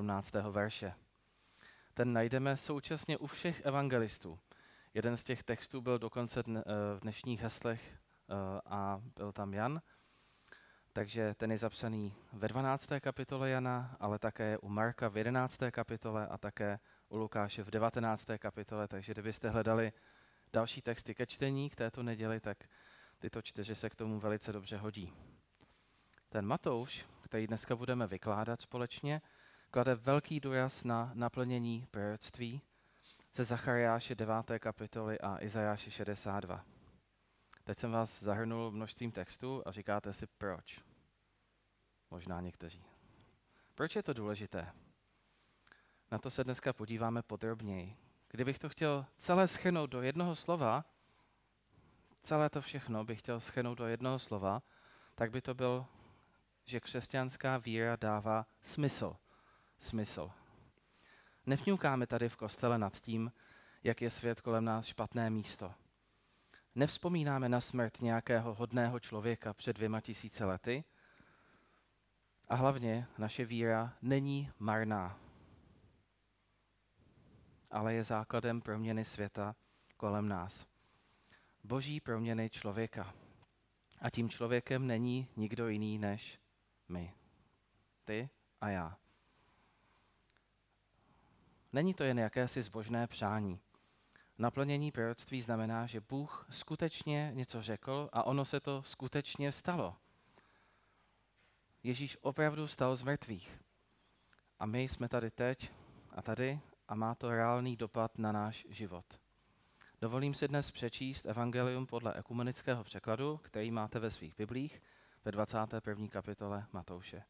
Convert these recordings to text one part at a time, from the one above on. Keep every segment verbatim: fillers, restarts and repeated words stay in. sedmnáctého verše. Ten najdeme současně u všech evangelistů. Jeden z těch textů byl dokonce v dnešních heslech a byl tam Jan, takže ten je zapsaný ve dvanácté kapitole Jana, ale také u Marka v jedenácté kapitole a také u Lukáše v devatenácté kapitole, takže kdybyste hledali další texty ke čtení k této neděli, tak tyto čtyři se k tomu velice dobře hodí. Ten Matouš, který dneska budeme vykládat společně, klade velký důraz na naplnění proroctví ze Zachariáše deváté kapitoly a Izajáše šedesát dva. Teď jsem vás zahrnul množstvím textů a říkáte si proč. Možná někteří. Proč je to důležité? Na to se dneska podíváme podrobněji. Kdybych to chtěl celé shrnout do jednoho slova, celé to všechno bych chtěl shrnout do jednoho slova, tak by to byl, že křesťanská víra dává smysl. Smysl. Nevňukáme tady v kostele nad tím, jak je svět kolem nás špatné místo. Nevzpomínáme na smrt nějakého hodného člověka před dvěma tisíce lety. A hlavně naše víra není marná, ale je základem proměny světa kolem nás. Boží proměny člověka. A tím člověkem není nikdo jiný než my. Ty a já. Není to jen jakési zbožné přání. Naplnění proroctví znamená, že Bůh skutečně něco řekl a ono se to skutečně stalo. Ježíš opravdu stal z mrtvých. A my jsme tady teď a tady a má to reálný dopad na náš život. Dovolím si dnes přečíst evangelium podle ekumenického překladu, který máte ve svých biblích ve dvacáté první kapitole Matouše.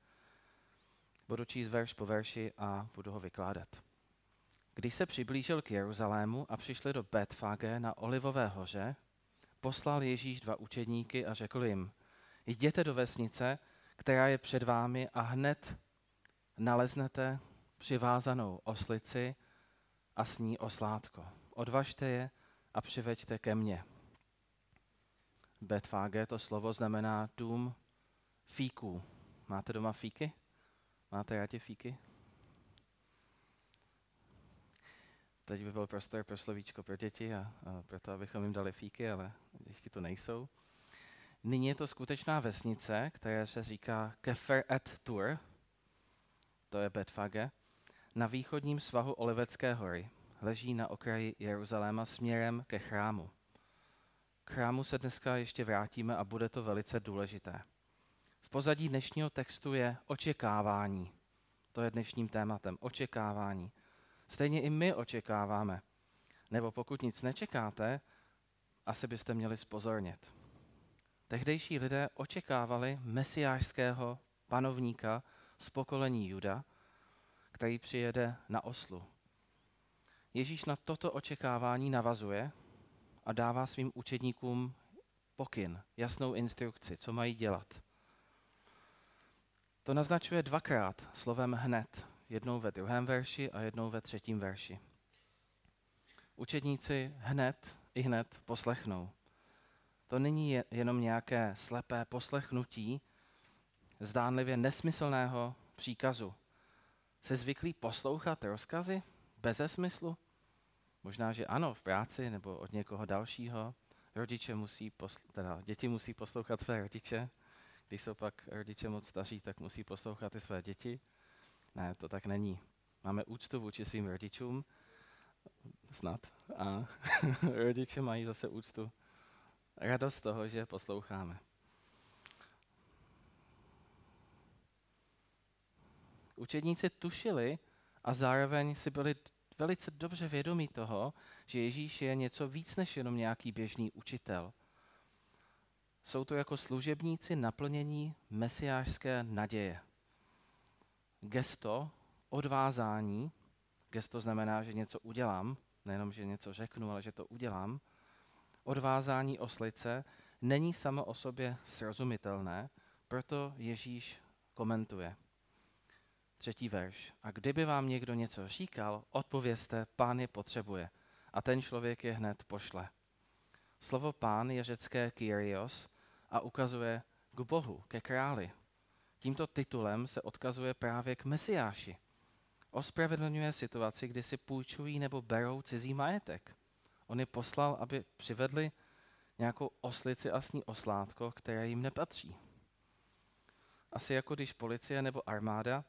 Budu číst verš po verši a budu ho vykládat. Když se přiblížil k Jeruzalému a přišli do Betfage na Olivové hoře, poslal Ježíš dva učedníky a řekl jim, jděte do vesnice, která je před vámi a hned naleznete přivázanou oslici a s ní oslátko. Odvažte je a přiveďte ke mně. Betfage, to slovo znamená dům fíků. Máte doma fíky? Máte rádi fíky? Teď by byl prostor pro slovíčko pro děti a, a proto, abychom jim dali fíky, ale děti to nejsou. Nyní je to skutečná vesnice, která se říká Kefer et Tur, to je Betfage, na východním svahu Olivecké hory. Leží na okraji Jeruzaléma směrem ke chrámu. K chrámu se dneska ještě vrátíme a bude to velice důležité. V pozadí dnešního textu je očekávání. To je dnešním tématem, očekávání. Stejně i my očekáváme. Nebo pokud nic nečekáte, asi byste měli zpozornit. Tehdejší lidé očekávali mesiášského panovníka z pokolení Juda, který přijede na oslu. Ježíš na toto očekávání navazuje a dává svým učedníkům pokyn, jasnou instrukci, co mají dělat. To naznačuje dvakrát slovem hned, jednou ve druhém verši a jednou ve třetím verši. Učedníci hned i hned poslechnou. To není jenom nějaké slepé poslechnutí zdánlivě nesmyslného příkazu. Se zvyklí poslouchat rozkazy? Beze smyslu? Možná, že ano, v práci nebo od někoho dalšího. Rodiče musí posl- teda děti musí poslouchat své rodiče. Když jsou pak rodiče moc staří, tak musí poslouchat i své děti. Ne, to tak není. Máme úctu vůči svým rodičům, snad. A rodiče mají zase úctu. Radost toho, že posloucháme. Učedníci tušili, a zároveň si byli velice dobře vědomí toho, že Ježíš je něco víc než jenom nějaký běžný učitel. Jsou to jako služebníci naplnění mesiášské naděje. Gesto, odvázání, gesto znamená, že něco udělám, nejenom, že něco řeknu, ale že to udělám, odvázání oslice není samo o sobě srozumitelné, proto Ježíš komentuje. Třetí verš. A kdyby vám někdo něco říkal, odpovězte, Pán je potřebuje. A ten člověk je hned pošle. Slovo Pán je řecké Kyrios a ukazuje k Bohu, ke králi. Tímto titulem se odkazuje právě k Mesiáši. ospravedlňuje situaci, kdy si půjčují nebo berou cizí majetek. On je poslal, aby přivedli nějakou oslici a s ní oslátko, které jim nepatří. Asi jako když policie nebo armáda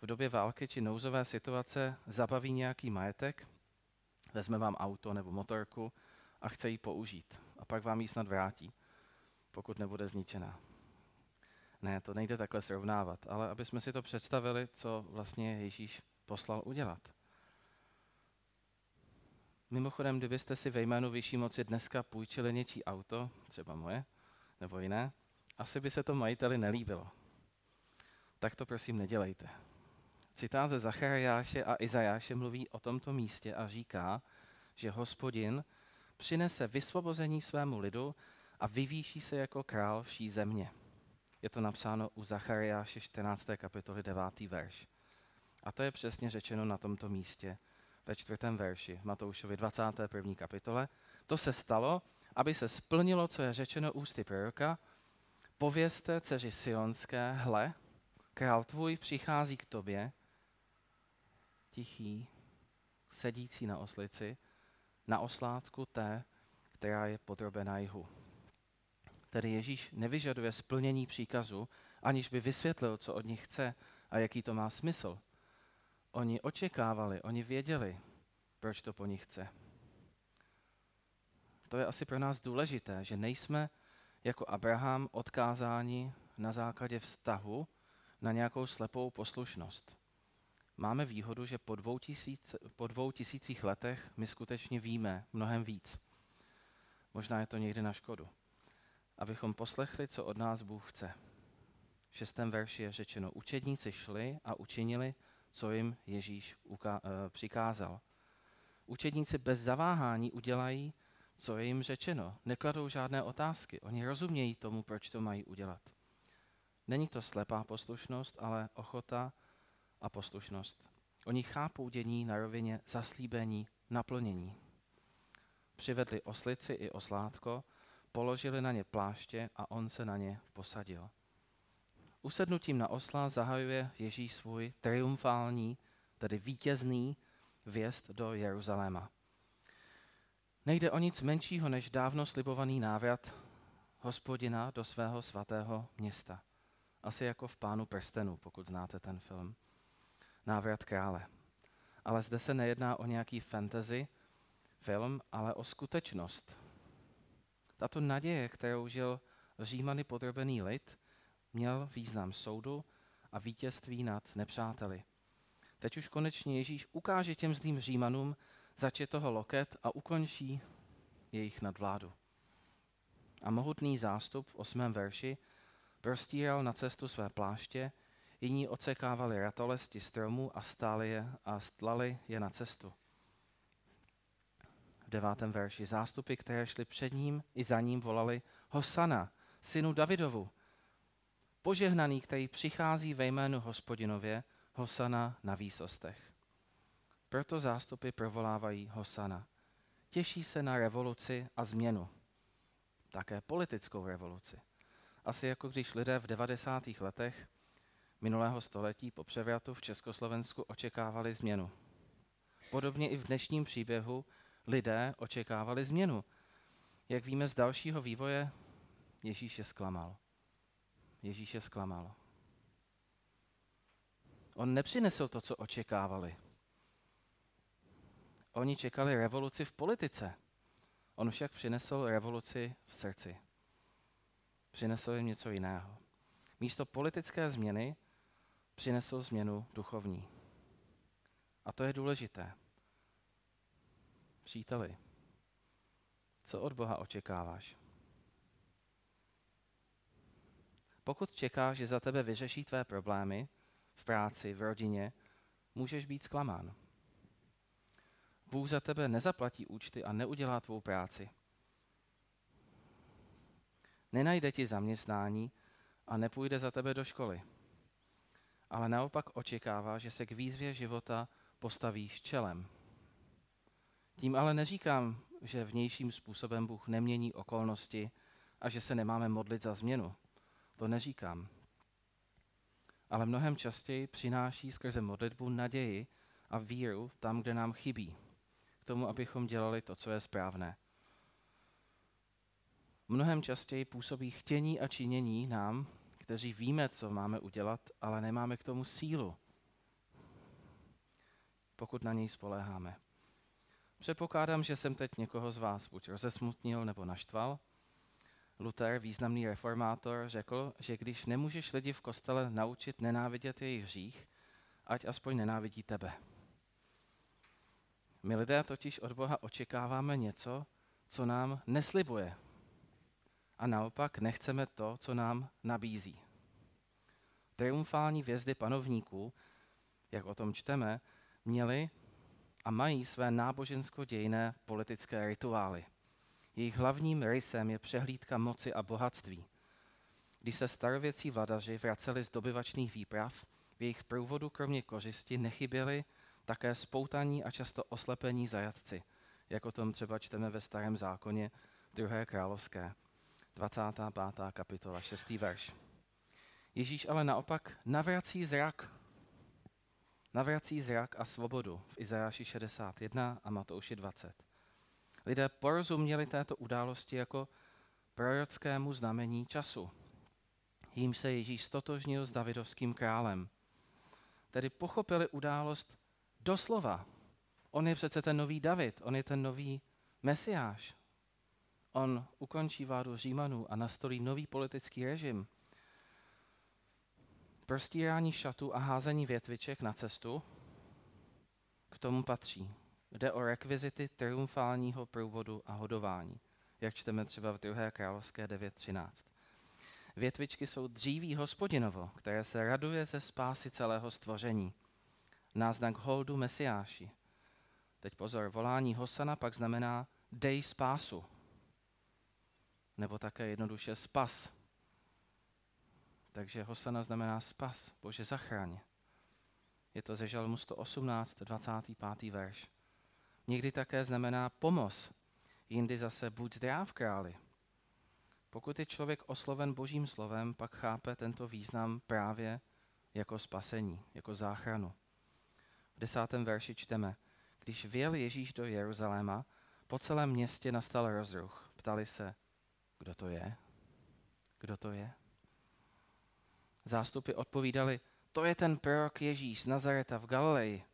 v době války či nouzové situace zabaví nějaký majetek, vezme vám auto nebo motorku a chce ji použít. A pak vám ji snad vrátí, pokud nebude zničená. Ne, to nejde takhle srovnávat, ale aby jsme si to představili, co vlastně Ježíš poslal udělat. Mimochodem, kdybyste si ve jménu vyšší moci dneska půjčili něčí auto, třeba moje, nebo jiné, asi by se to majiteli nelíbilo. Tak to prosím nedělejte. Citát ze Zachariáše a Izajáše mluví o tomto místě a říká, že Hospodin přinese vysvobození svému lidu a vyvýší se jako král vší země. Je to napsáno u Zachariáše čtrnácté kapitoly devátý verš. A to je přesně řečeno na tomto místě ve čtvrtém verši Matoušovi dvacáté první kapitole. To se stalo, aby se splnilo, co je řečeno ústy proroka. Povězte dceři Sionské, hle, král tvůj přichází k tobě, tichý, sedící na oslici, na oslátku té, která je podrobena jihu. Tedy Ježíš nevyžaduje splnění příkazu, aniž by vysvětlil, co od nich chce a jaký to má smysl. Oni očekávali, oni věděli, proč to po nich chce. To je asi pro nás důležité, že nejsme jako Abraham odkázáni na základě vztahu na nějakou slepou poslušnost. Máme výhodu, že po dvou, tisíc, po dvou tisících letech my skutečně víme mnohem víc. Možná je to někdy na škodu. Abychom poslechli, co od nás Bůh chce. V šestém verši je řečeno, učedníci šli a učinili, co jim Ježíš uka- uh, přikázal. Učedníci bez zaváhání udělají, co je jim řečeno. Nekladou žádné otázky. Oni rozumějí tomu, proč to mají udělat. Není to slepá poslušnost, ale ochota a poslušnost. Oni chápou dění na rovině zaslíbení, naplnění. Přivedli oslici i oslátko, položili na ně pláště a on se na ně posadil. Usednutím na osla zahajuje Ježíš svůj triumfální, tedy vítězný vjezd do Jeruzaléma. Nejde o nic menšího než dávno slibovaný návrat Hospodina do svého svatého města. Asi jako v Pánu prstenů, pokud znáte ten film. Návrat krále. Ale zde se nejedná o nějaký fantasy film, ale o skutečnost. Tato naděje, kterou žil Římany podrobený lid, měl význam soudu a vítězství nad nepřáteli. Teď už konečně Ježíš ukáže těm zlým Římanům začet toho loket a ukončí jejich nadvládu. A mohutný zástup v osmém verši prostíral na cestu své pláště, jiní odsekávali ratolesti stromů a stáli je a stlali je na cestu. V devátém verši zástupy, které šly před ním i za ním, volali Hosana, synu Davidovu. Požehnaný, který přichází ve jménu Hospodinově, Hosana na výsostech. Proto zástupy provolávají Hosana. Těší se na revoluci a změnu. Také politickou revoluci. Asi jako když lidé v devadesátých letech minulého století po převratu v Československu očekávali změnu. Podobně i v dnešním příběhu lidé očekávali změnu. Jak víme z dalšího vývoje, Ježíš je zklamal. Ježíš je zklamal. On nepřinesl to, co očekávali. Oni čekali revoluci v politice. On však přinesl revoluci v srdci. Přinesl jim něco jiného. Místo politické změny přinesl změnu duchovní. A to je důležité. Příteli, co od Boha očekáváš? Pokud čekáš, že za tebe vyřeší tvé problémy v práci, v rodině, můžeš být zklamán. Bůh za tebe nezaplatí účty a neudělá tvou práci. Nenajde ti zaměstnání a nepůjde za tebe do školy. Ale naopak očekává, že se k výzvě života postavíš čelem. Tím ale neříkám, že vnějším způsobem Bůh nemění okolnosti a že se nemáme modlit za změnu. To neříkám. Ale mnohem častěji přináší skrze modlitbu naději a víru tam, kde nám chybí, k tomu, abychom dělali to, co je správné. Mnohem častěji působí chtění a činění nám, kteří víme, co máme udělat, ale nemáme k tomu sílu, pokud na něj spoléháme. Předpokládám, že jsem teď někoho z vás buď rozesmutnil nebo naštval. Luther, významný reformátor, řekl, že když nemůžeš lidi v kostele naučit nenávidět jejich hřích, ať aspoň nenávidí tebe. My lidé totiž od Boha očekáváme něco, co nám neslibuje. A naopak nechceme to, co nám nabízí. Triumfální vjezdy panovníků, jak o tom čteme, měli a mají své nábožensko-dějné politické rituály. Jejich hlavním rysem je přehlídka moci a bohatství. Když se starověcí vladaři vraceli z dobyvačných výprav, v jejich průvodu kromě kořisti nechyběli také spoutaní a často oslepení zajatci, jak o tom třeba čteme ve Starém zákoně druhé královské, dvacátá pátá kapitola, šestý verš. Ježíš ale naopak navrací zrak. Navrací zrak a svobodu v Izajáši šedesát jedna a Matouši dvacet. Lidé porozuměli této události jako prorockému znamení času. Jím se Ježíš stotožnil s Davidovským králem. Tedy pochopili událost doslova. On je přece ten nový David, on je ten nový Mesiáš. On ukončí vládu Římanů a nastolí nový politický režim. Prostírání šatů a házení větviček na cestu k tomu patří. Jde o rekvizity triumfálního průvodu a hodování, jak čteme třeba v druhé královské devět třináct. Větvičky jsou dříví Hospodinovo, které se raduje ze spásy celého stvoření. Náznak holdu Mesiáši. Teď pozor, volání Hosana pak znamená dej spásu. Nebo také jednoduše spas. Takže Hosana znamená spas, Bože zachraň. Je to ze žalmu sto osmnáct, dvacátý pátý verš. Někdy také znamená pomoc, jindy zase buď zdrav, králi. Pokud je člověk osloven Božím slovem, pak chápe tento význam právě jako spasení, jako záchranu. V desátém verši čteme, když vjel Ježíš do Jeruzaléma, po celém městě nastal rozruch. Ptali se, kdo to je? Kdo to je? Zástupy odpovídali, to je ten prorok Ježíš z Nazareta v Galileji.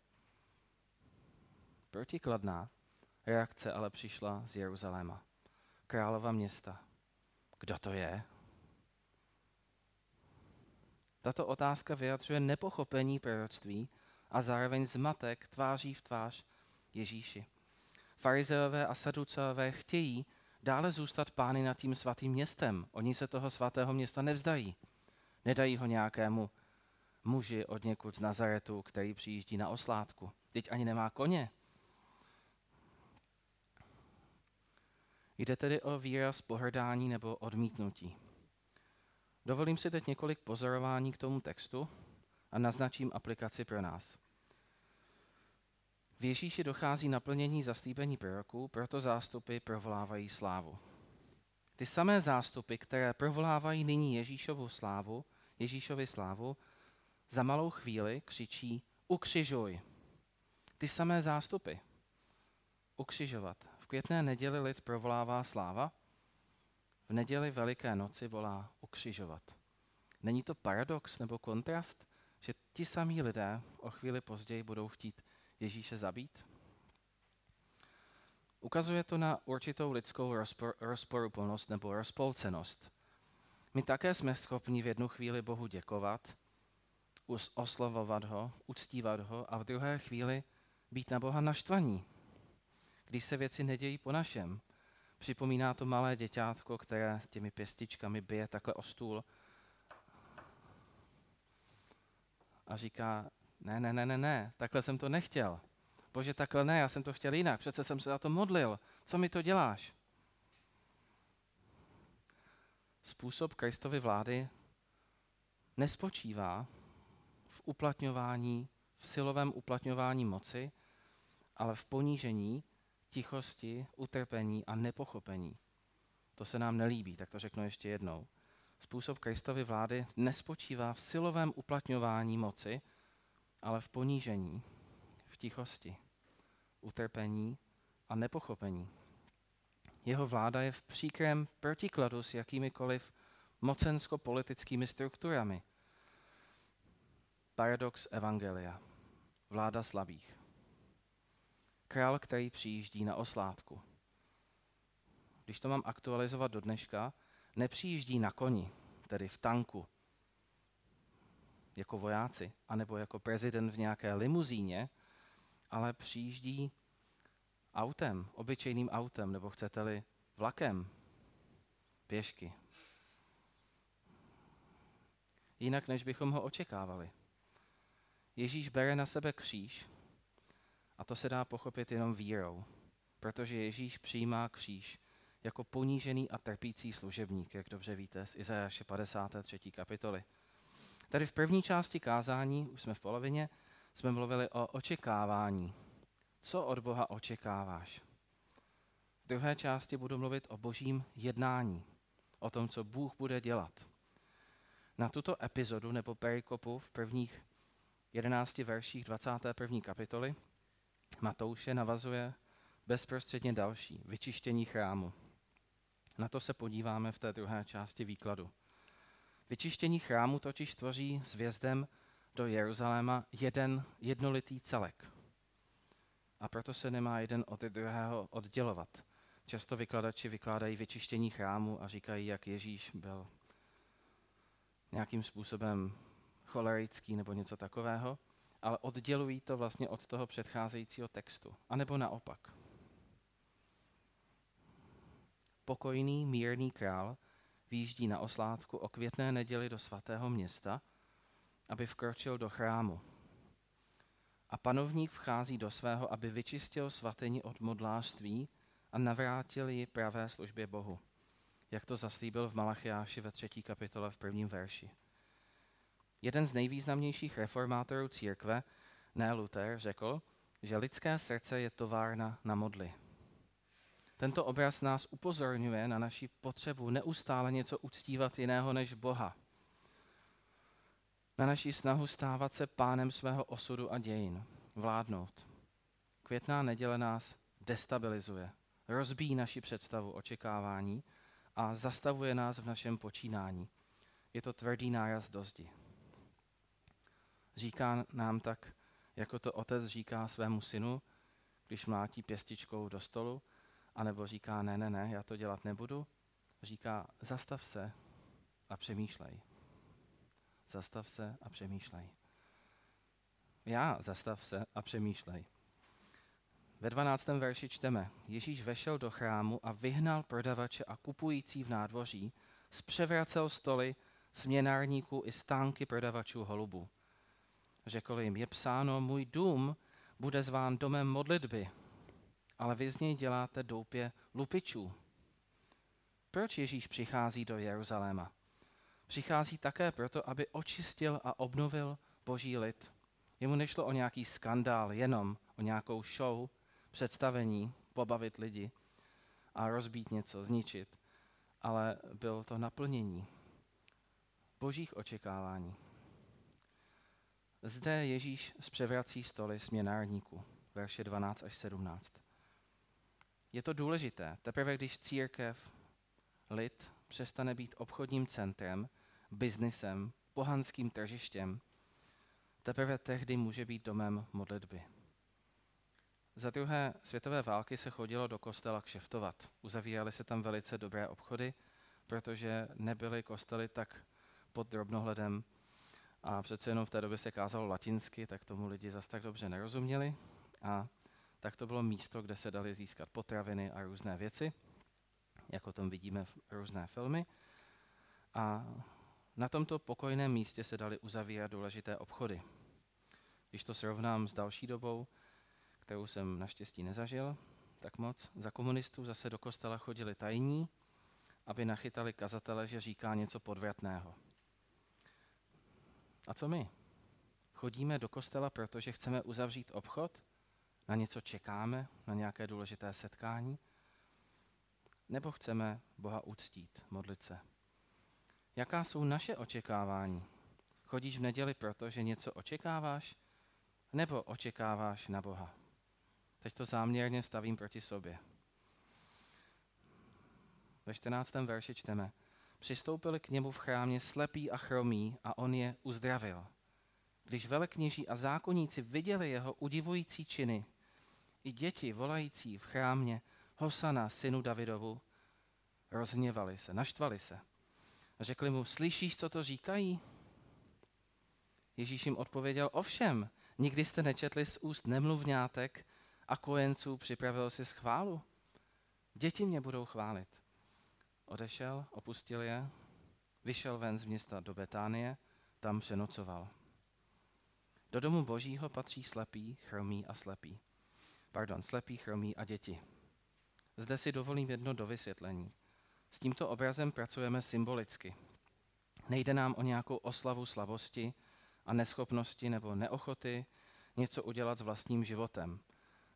Protikladná reakce ale přišla z Jeruzaléma, králova města. Kdo to je? Tato otázka vyjadřuje nepochopení proroctví a zároveň zmatek tváří v tvář Ježíši. Farizeové a Saduceové chtějí dále zůstat pány nad tím svatým městem. Oni se toho svatého města nevzdají. Nedají ho nějakému muži od někud z Nazaretu, který přijíždí na oslátku. Teď ani nemá koně. Jde tedy o výraz pohrdání nebo odmítnutí. Dovolím si teď několik pozorování k tomu textu a naznačím aplikaci pro nás. V Ježíši dochází naplnění zaslíbení proroků, proto zástupy provolávají slávu. Ty samé zástupy, které provolávají nyní Ježíšovu slávu, Ježíšovi slávu, za malou chvíli křičí ukřižuj. Ty samé zástupy. Ukřižovat. V květné neděli lid provolává sláva, v neděli Veliké noci volá ukřižovat. Není to paradox nebo kontrast, že ti samí lidé o chvíli později budou chtít Ježíše zabít? Ukazuje to na určitou lidskou rozpor, rozporuplnost nebo rozpolcenost. My také jsme schopni v jednu chvíli Bohu děkovat, oslavovat ho, uctívat ho a v druhé chvíli být na Boha naštvaní, když se věci nedějí po našem. Připomíná to malé děťátko, které těmi pěstičkami bije takhle o stůl a říká, ne, ne, ne, ne, ne, takhle jsem to nechtěl. Bože, takhle ne, já jsem to chtěl jinak, přece jsem se za to modlil. Co mi to děláš? Způsob Kristovy vlády nespočívá v uplatňování, v silovém uplatňování moci, ale v ponížení, tichosti, utrpení a nepochopení. To se nám nelíbí, tak to řeknu ještě jednou. Způsob Kristovy vlády nespočívá v silovém uplatňování moci, ale v ponížení, v tichosti, utrpení a nepochopení. Jeho vláda je v příkrém protikladu s jakýmikoliv mocensko-politickými strukturami. Paradox Evangelia. Vláda slabých. Král, který přijíždí na oslátku. Když to mám aktualizovat do dneška, nepřijíždí na koni, tedy v tanku, jako vojáci, anebo jako prezident v nějaké limuzíně, ale přijíždí autem, obyčejným autem, nebo chcete-li vlakem, pěšky. Jinak, než bychom ho očekávali. Ježíš bere na sebe kříž a to se dá pochopit jenom vírou, protože Ježíš přijímá kříž jako ponížený a trpící služebník, jak dobře víte, z Izajáše padesáté třetí kapitoly. Tady v první části kázání, už jsme v polovině, jsme mluvili o očekávání. Co od Boha očekáváš? V druhé části budu mluvit o božím jednání, o tom, co Bůh bude dělat. Na tuto epizodu nebo perikopu v prvních jedenácti verších dvacáté první kapitoly Matouše navazuje bezprostředně další, vyčištění chrámu. Na to se podíváme v té druhé části výkladu. Vyčištění chrámu totiž tvoří s vjezdem do Jeruzaléma jeden jednolitý celek. A proto se nemá jeden od druhého oddělovat. Často vykladači vykládají vyčištění chrámu a říkají, jak Ježíš byl nějakým způsobem cholerický nebo něco takového, ale oddělují to vlastně od toho předcházejícího textu. A nebo naopak. Pokojný, mírný král výjíždí na oslátku o květné neděli do svatého města, aby vkročil do chrámu. A panovník vchází do svého, aby vyčistil svatyni od modlářství a navrátil ji pravé službě Bohu, jak to zaslíbil v Malachiáši ve třetí kapitole v prvním verši. Jeden z nejvýznamnějších reformátorů církve, ne Luther, řekl, že lidské srdce je továrna na modly. Tento obraz nás upozorňuje na naši potřebu neustále něco uctívat jiného než Boha. Na naši snahu stávat se pánem svého osudu a dějin, vládnout. Květná neděle nás destabilizuje, rozbíjí naši představu očekávání a zastavuje nás v našem počínání. Je to tvrdý náraz do zdi. Říká nám tak, jako to otec říká svému synu, když mlátí pěstičkou do stolu, anebo říká ne, ne, ne, já to dělat nebudu. Říká zastav se a přemýšlej. Zastav se a přemýšlej. Já zastav se a přemýšlej. Ve dvanáctém verši čteme. Ježíš vešel do chrámu a vyhnal prodavače a kupující v nádvoří, zpřevracel stoly, směnárníků i stánky prodavačů holubů. Řekl jim, je psáno, můj dům bude zván domem modlitby, ale vy z něj děláte doupě lupičů. Proč Ježíš přichází do Jeruzaléma? Přichází také proto, aby očistil a obnovil boží lid. Jemu nešlo o nějaký skandál, jenom o nějakou show, představení, pobavit lidi a rozbít něco, zničit, ale bylo to naplnění božích očekávání. Zde Ježíš zpřevrací stoly směnárníků, verše dvanáct až sedmnáct. Je to důležité, teprve když církev, lid, přestane být obchodním centrem, biznisem, pohanským tržištěm, teprve tehdy může být domem modlitby. Za druhé světové války se chodilo do kostela kšeftovat. Uzavíraly se tam velice dobré obchody, protože nebyly kostely tak pod drobnohledem a přece jenom v té době se kázalo latinsky, tak tomu lidi zas tak dobře nerozuměli a tak to bylo místo, kde se daly získat potraviny a různé věci, jak o tom vidíme v různé filmy. A na tomto pokojném místě se daly uzavírat důležité obchody. Když to srovnám s další dobou, kterou jsem naštěstí nezažil tak moc, za komunistů zase do kostela chodili tajní, aby nachytali kazatele, že říká něco podvratného. A co my? Chodíme do kostela, protože chceme uzavřít obchod? Na něco čekáme? Na nějaké důležité setkání? Nebo chceme Boha uctít, modlit se? Jaká jsou naše očekávání? Chodíš v neděli proto, že něco očekáváš? nebo očekáváš na Boha? Teď to záměrně stavím proti sobě. Ve čtrnáctém verši čteme. Přistoupili k němu v chrámě slepí a chromí a on je uzdravil. Když velekněží a zákonníci viděli jeho udivující činy, i děti volající v chrámě Hosana, synu Davidovu, rozhněvali se, naštvali se. A řekli mu, slyšíš, co to říkají? Ježíš jim odpověděl, ovšem, nikdy jste nečetli z úst nemluvňátek a kojenců připravil si chválu. Děti mě budou chválit. Odešel, opustil je, vyšel ven z města do Betánie, tam přenocoval. Do domu Božího patří slepí, chromí a slepí. Pardon, slepí, chromí a děti. Zde si dovolím jedno dovysvětlení. S tímto obrazem pracujeme symbolicky. Nejde nám o nějakou oslavu slabosti a neschopnosti nebo neochoty něco udělat s vlastním životem.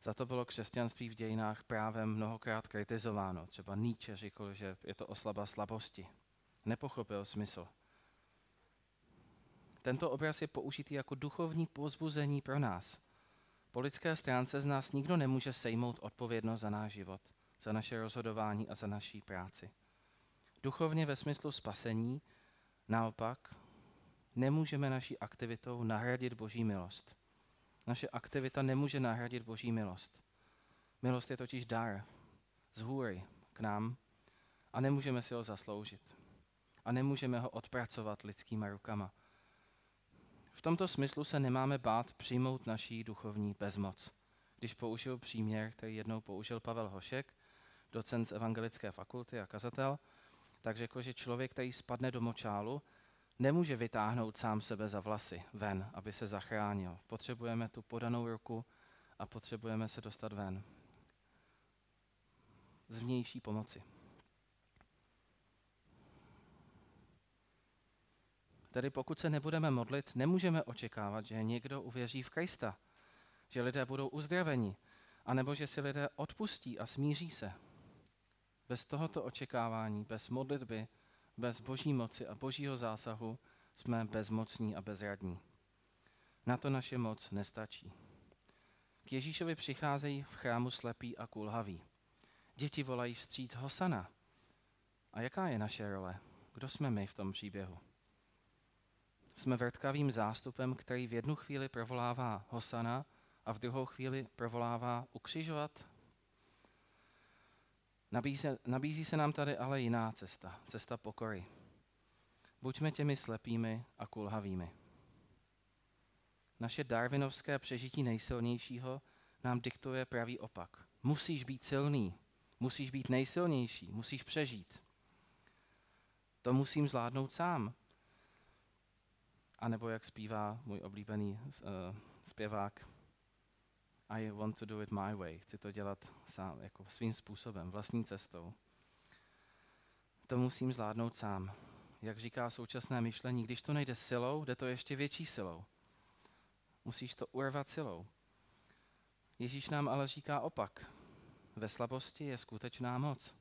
Za to bylo křesťanství v dějinách právem mnohokrát kritizováno. Třeba Nietzsche říkal, že je to oslava slabosti. Nepochopil smysl. Tento obraz je použitý jako duchovní povzbuzení pro nás. Po lidské stránce z nás nikdo nemůže sejmout odpovědnost za náš život, za naše rozhodování a za naší práci. Duchovně ve smyslu spasení, naopak, nemůžeme naší aktivitou nahradit Boží milost. Naše aktivita nemůže nahradit Boží milost. Milost je totiž dar z hůry k nám a nemůžeme si ho zasloužit. A nemůžeme ho odpracovat lidskýma rukama. V tomto smyslu se nemáme bát přijmout naší duchovní bezmoc. Když použil příměr, který jednou použil Pavel Hošek, docent z Evangelické fakulty a kazatel, tak řekl, že člověk, který spadne do močálu, nemůže vytáhnout sám sebe za vlasy ven, aby se zachránil. Potřebujeme tu podanou ruku a potřebujeme se dostat ven. Z vnější pomoci. Tedy pokud se nebudeme modlit, nemůžeme očekávat, že někdo uvěří v Krista, že lidé budou uzdraveni, anebo že si lidé odpustí a smíří se. Bez tohoto očekávání, bez modlitby, bez Boží moci a Božího zásahu jsme bezmocní a bezradní. Na to naše moc nestačí. K Ježíšovi přicházejí v chrámu slepí a kulhaví. Děti volají vstříc Hosana. A jaká je naše role? Kdo jsme my v tom příběhu? Jsme vrtkavým zástupem, který v jednu chvíli provolává Hosana a v druhou chvíli provolává ukřižovat. Nabízí, nabízí se nám tady ale jiná cesta, cesta pokory. Buďme těmi slepými a kulhavými. Naše darwinovské přežití nejsilnějšího nám diktuje pravý opak. Musíš být silný, musíš být nejsilnější, musíš přežít. To musím zvládnout sám. A nebo jak zpívá můj oblíbený uh, zpěvák, I want to do it my way. Chci to dělat sám, jako svým způsobem, vlastní cestou. To musím zvládnout sám. Jak říká současné myšlení, když to nejde silou, jde to ještě větší silou. Musíš to urvat silou. Ježíš nám ale říká opak. Ve slabosti je skutečná moc.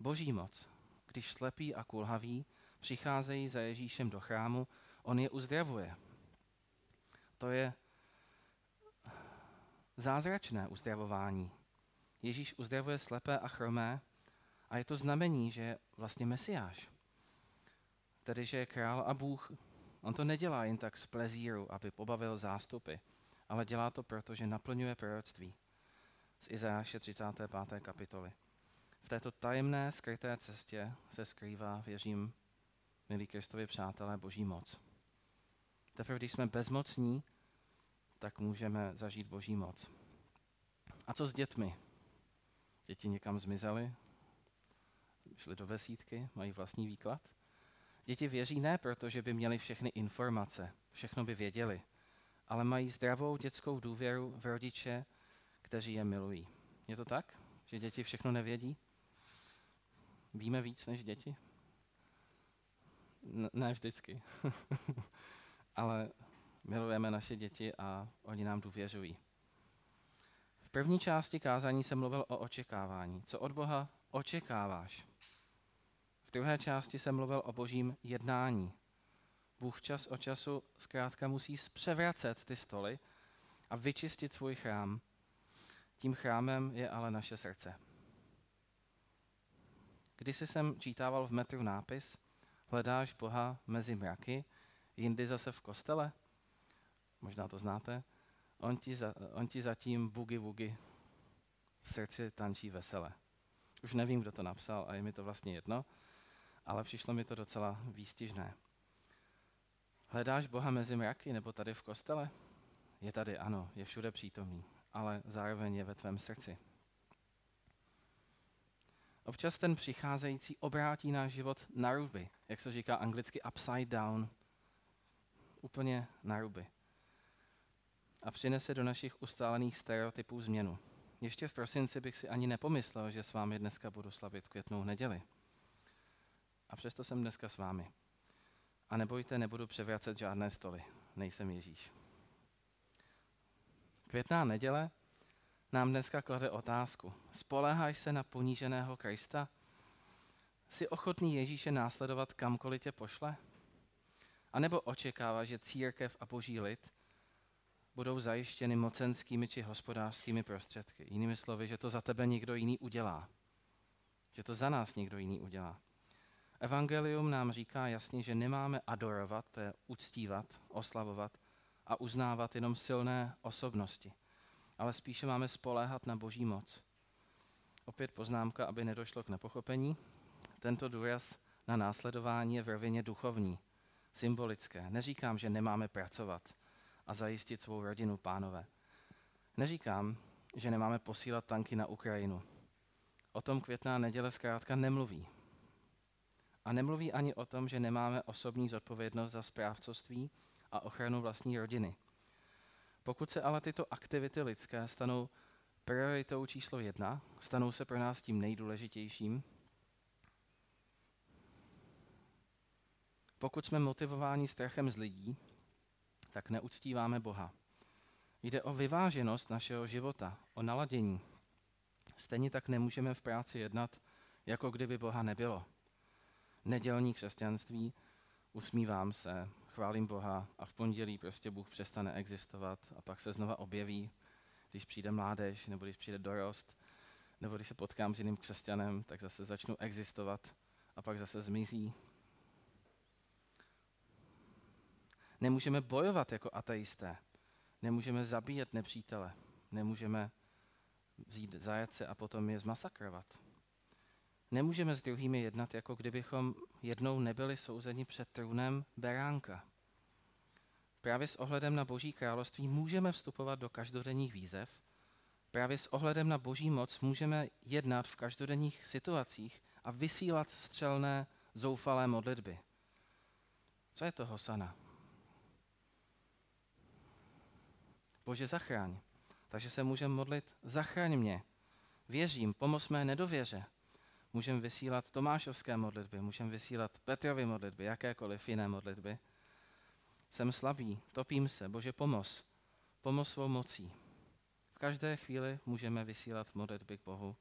Boží moc, když slepí a kulhaví, přicházejí za Ježíšem do chrámu, on je uzdravuje. To je zázračné uzdravování. Ježíš uzdravuje slepé a chromé a je to znamení, že je vlastně Mesiáš. Tedy, že je král a Bůh. On to nedělá jen tak z plezíru, aby pobavil zástupy, ale dělá to proto, že naplňuje proroctví. Z Izajáše třicáté páté kapitoly. V této tajemné, skryté cestě se skrývá, věřím, milí Kristovi přátelé, Boží moc. Teprve když jsme bezmocní, tak můžeme zažít Boží moc. A co s dětmi? Děti někam zmizely, šli do vesídky, mají vlastní výklad. Děti věří ne proto, že by měli všechny informace, všechno by věděli, ale mají zdravou dětskou důvěru v rodiče, kteří je milují. Je to tak, že děti všechno nevědí? Víme víc než děti? Ne vždycky, ale milujeme naše děti a oni nám důvěřují. V první části kázání jsem mluvil o očekávání. Co od Boha očekáváš? V druhé části jsem mluvil o Božím jednání. Bůh čas od času zkrátka musí převracet ty stoly a vyčistit svůj chrám. Tím chrámem je ale naše srdce. Když jsem čítával v metru nápis Hledáš Boha mezi mraky, jindy zase v kostele? Možná to znáte. On ti, za, on ti zatím bugy bugy v srdci tančí vesele. Už nevím, kdo to napsal a je mi to vlastně jedno, ale přišlo mi to docela výstižné. Hledáš Boha mezi mraky nebo tady v kostele? Je tady, ano, je všude přítomný, ale zároveň je ve tvém srdci. Občas ten přicházející obrátí náš život na ruby, jak se říká anglicky upside down, úplně na ruby. A přinese do našich ustálených stereotypů změnu. Ještě v prosinci bych si ani nepomyslel, že s vámi dneska budu slavit květnou neděli. A přesto jsem dneska s vámi. A nebojte, nebudu převracet žádné stoly. Nejsem Ježíš. Květná neděle nám dneska klade otázku. Spoléháš se na poníženého Krista? Jsi ochotný Ježíše následovat kamkoliv tě pošle? A nebo očekáváš, že církev a boží lid budou zajištěny mocenskými či hospodářskými prostředky? Jinými slovy, že to za tebe někdo jiný udělá. Že to za nás někdo jiný udělá. Evangelium nám říká jasně, že nemáme adorovat, to je uctívat, oslavovat a uznávat jenom silné osobnosti, ale spíše máme spoléhat na boží moc. Opět poznámka, aby nedošlo k nepochopení. Tento důraz na následování je v rovině duchovní, symbolické. Neříkám, že nemáme pracovat a zajistit svou rodinu, pánové. Neříkám, že nemáme posílat tanky na Ukrajinu. O tom květná neděle zkrátka nemluví. A nemluví ani o tom, že nemáme osobní zodpovědnost za správcovství a ochranu vlastní rodiny. Pokud se ale tyto aktivity lidské stanou prioritou číslo jedna, stanou se pro nás tím nejdůležitějším, pokud jsme motivováni strachem z lidí, tak neuctíváme Boha. Jde o vyváženost našeho života, o naladění. Stejně tak nemůžeme v práci jednat, jako kdyby Boha nebylo. Nedělní křesťanství, usmívám se, chválím Boha a v pondělí prostě Bůh přestane existovat a pak se znova objeví, když přijde mládež nebo když přijde dorost, nebo když se potkám s jiným křesťanem, tak zase začnu existovat a pak zase zmizí. Nemůžeme bojovat jako ateisté, nemůžeme zabíjet nepřítele, nemůžeme vzít zajatce a potom je zmasakrovat. Nemůžeme s druhými jednat, jako kdybychom jednou nebyli souzeni před trůnem Beránka. Právě s ohledem na Boží království můžeme vstupovat do každodenních výzev, právě s ohledem na Boží moc můžeme jednat v každodenních situacích a vysílat střelné, zoufalé modlitby. Co je to hosana? Bože, zachraň. Takže se můžeme modlit, zachraň mě, věřím, pomoz mé nedověře. Můžeme vysílat tomášovské modlitby, můžeme vysílat Petrovy modlitby, jakékoliv jiné modlitby. Jsem slabý, topím se, Bože pomoz, pomoz svou mocí. V každé chvíli můžeme vysílat modlitby k Bohu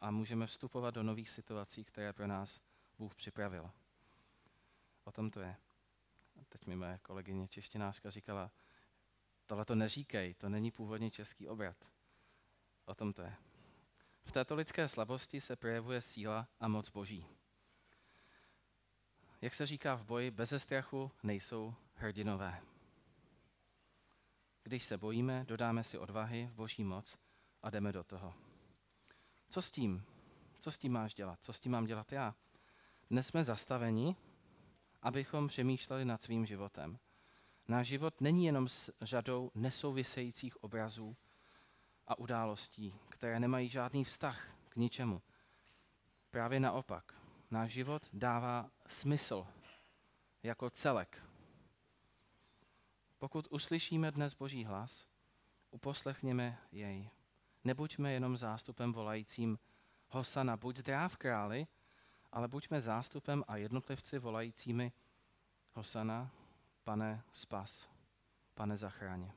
a můžeme vstupovat do nových situací, které pro nás Bůh připravil. O tom to je. Teď mi moje kolegyně češtinářka říkala, tohle to neříkej, to není původně český obrat. O tom to je. V této lidské slabosti se projevuje síla a moc Boží. Jak se říká v boji, beze strachu nejsou hrdinové. Když se bojíme, dodáme si odvahy v Boží moc a jdeme do toho. Co s tím? Co s tím máš dělat? Co s tím mám dělat já? Dnes jsme zastaveni, abychom přemýšleli nad svým životem. Náš život není jenom s řadou nesouvisejících obrazů a událostí, které nemají žádný vztah k ničemu. Právě naopak, náš život dává smysl jako celek. Pokud uslyšíme dnes Boží hlas, uposlechněme jej. Nebuďme jenom zástupem volajícím Hosana, buď zdráv králi, ale buďme zástupem a jednotlivci volajícími Hosana, Pane spas, Pane zachráně.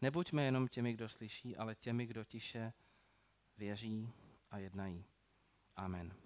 Nebuďme jenom těmi, kdo slyší, ale těmi, kdo tiše věří a jednají. Amen.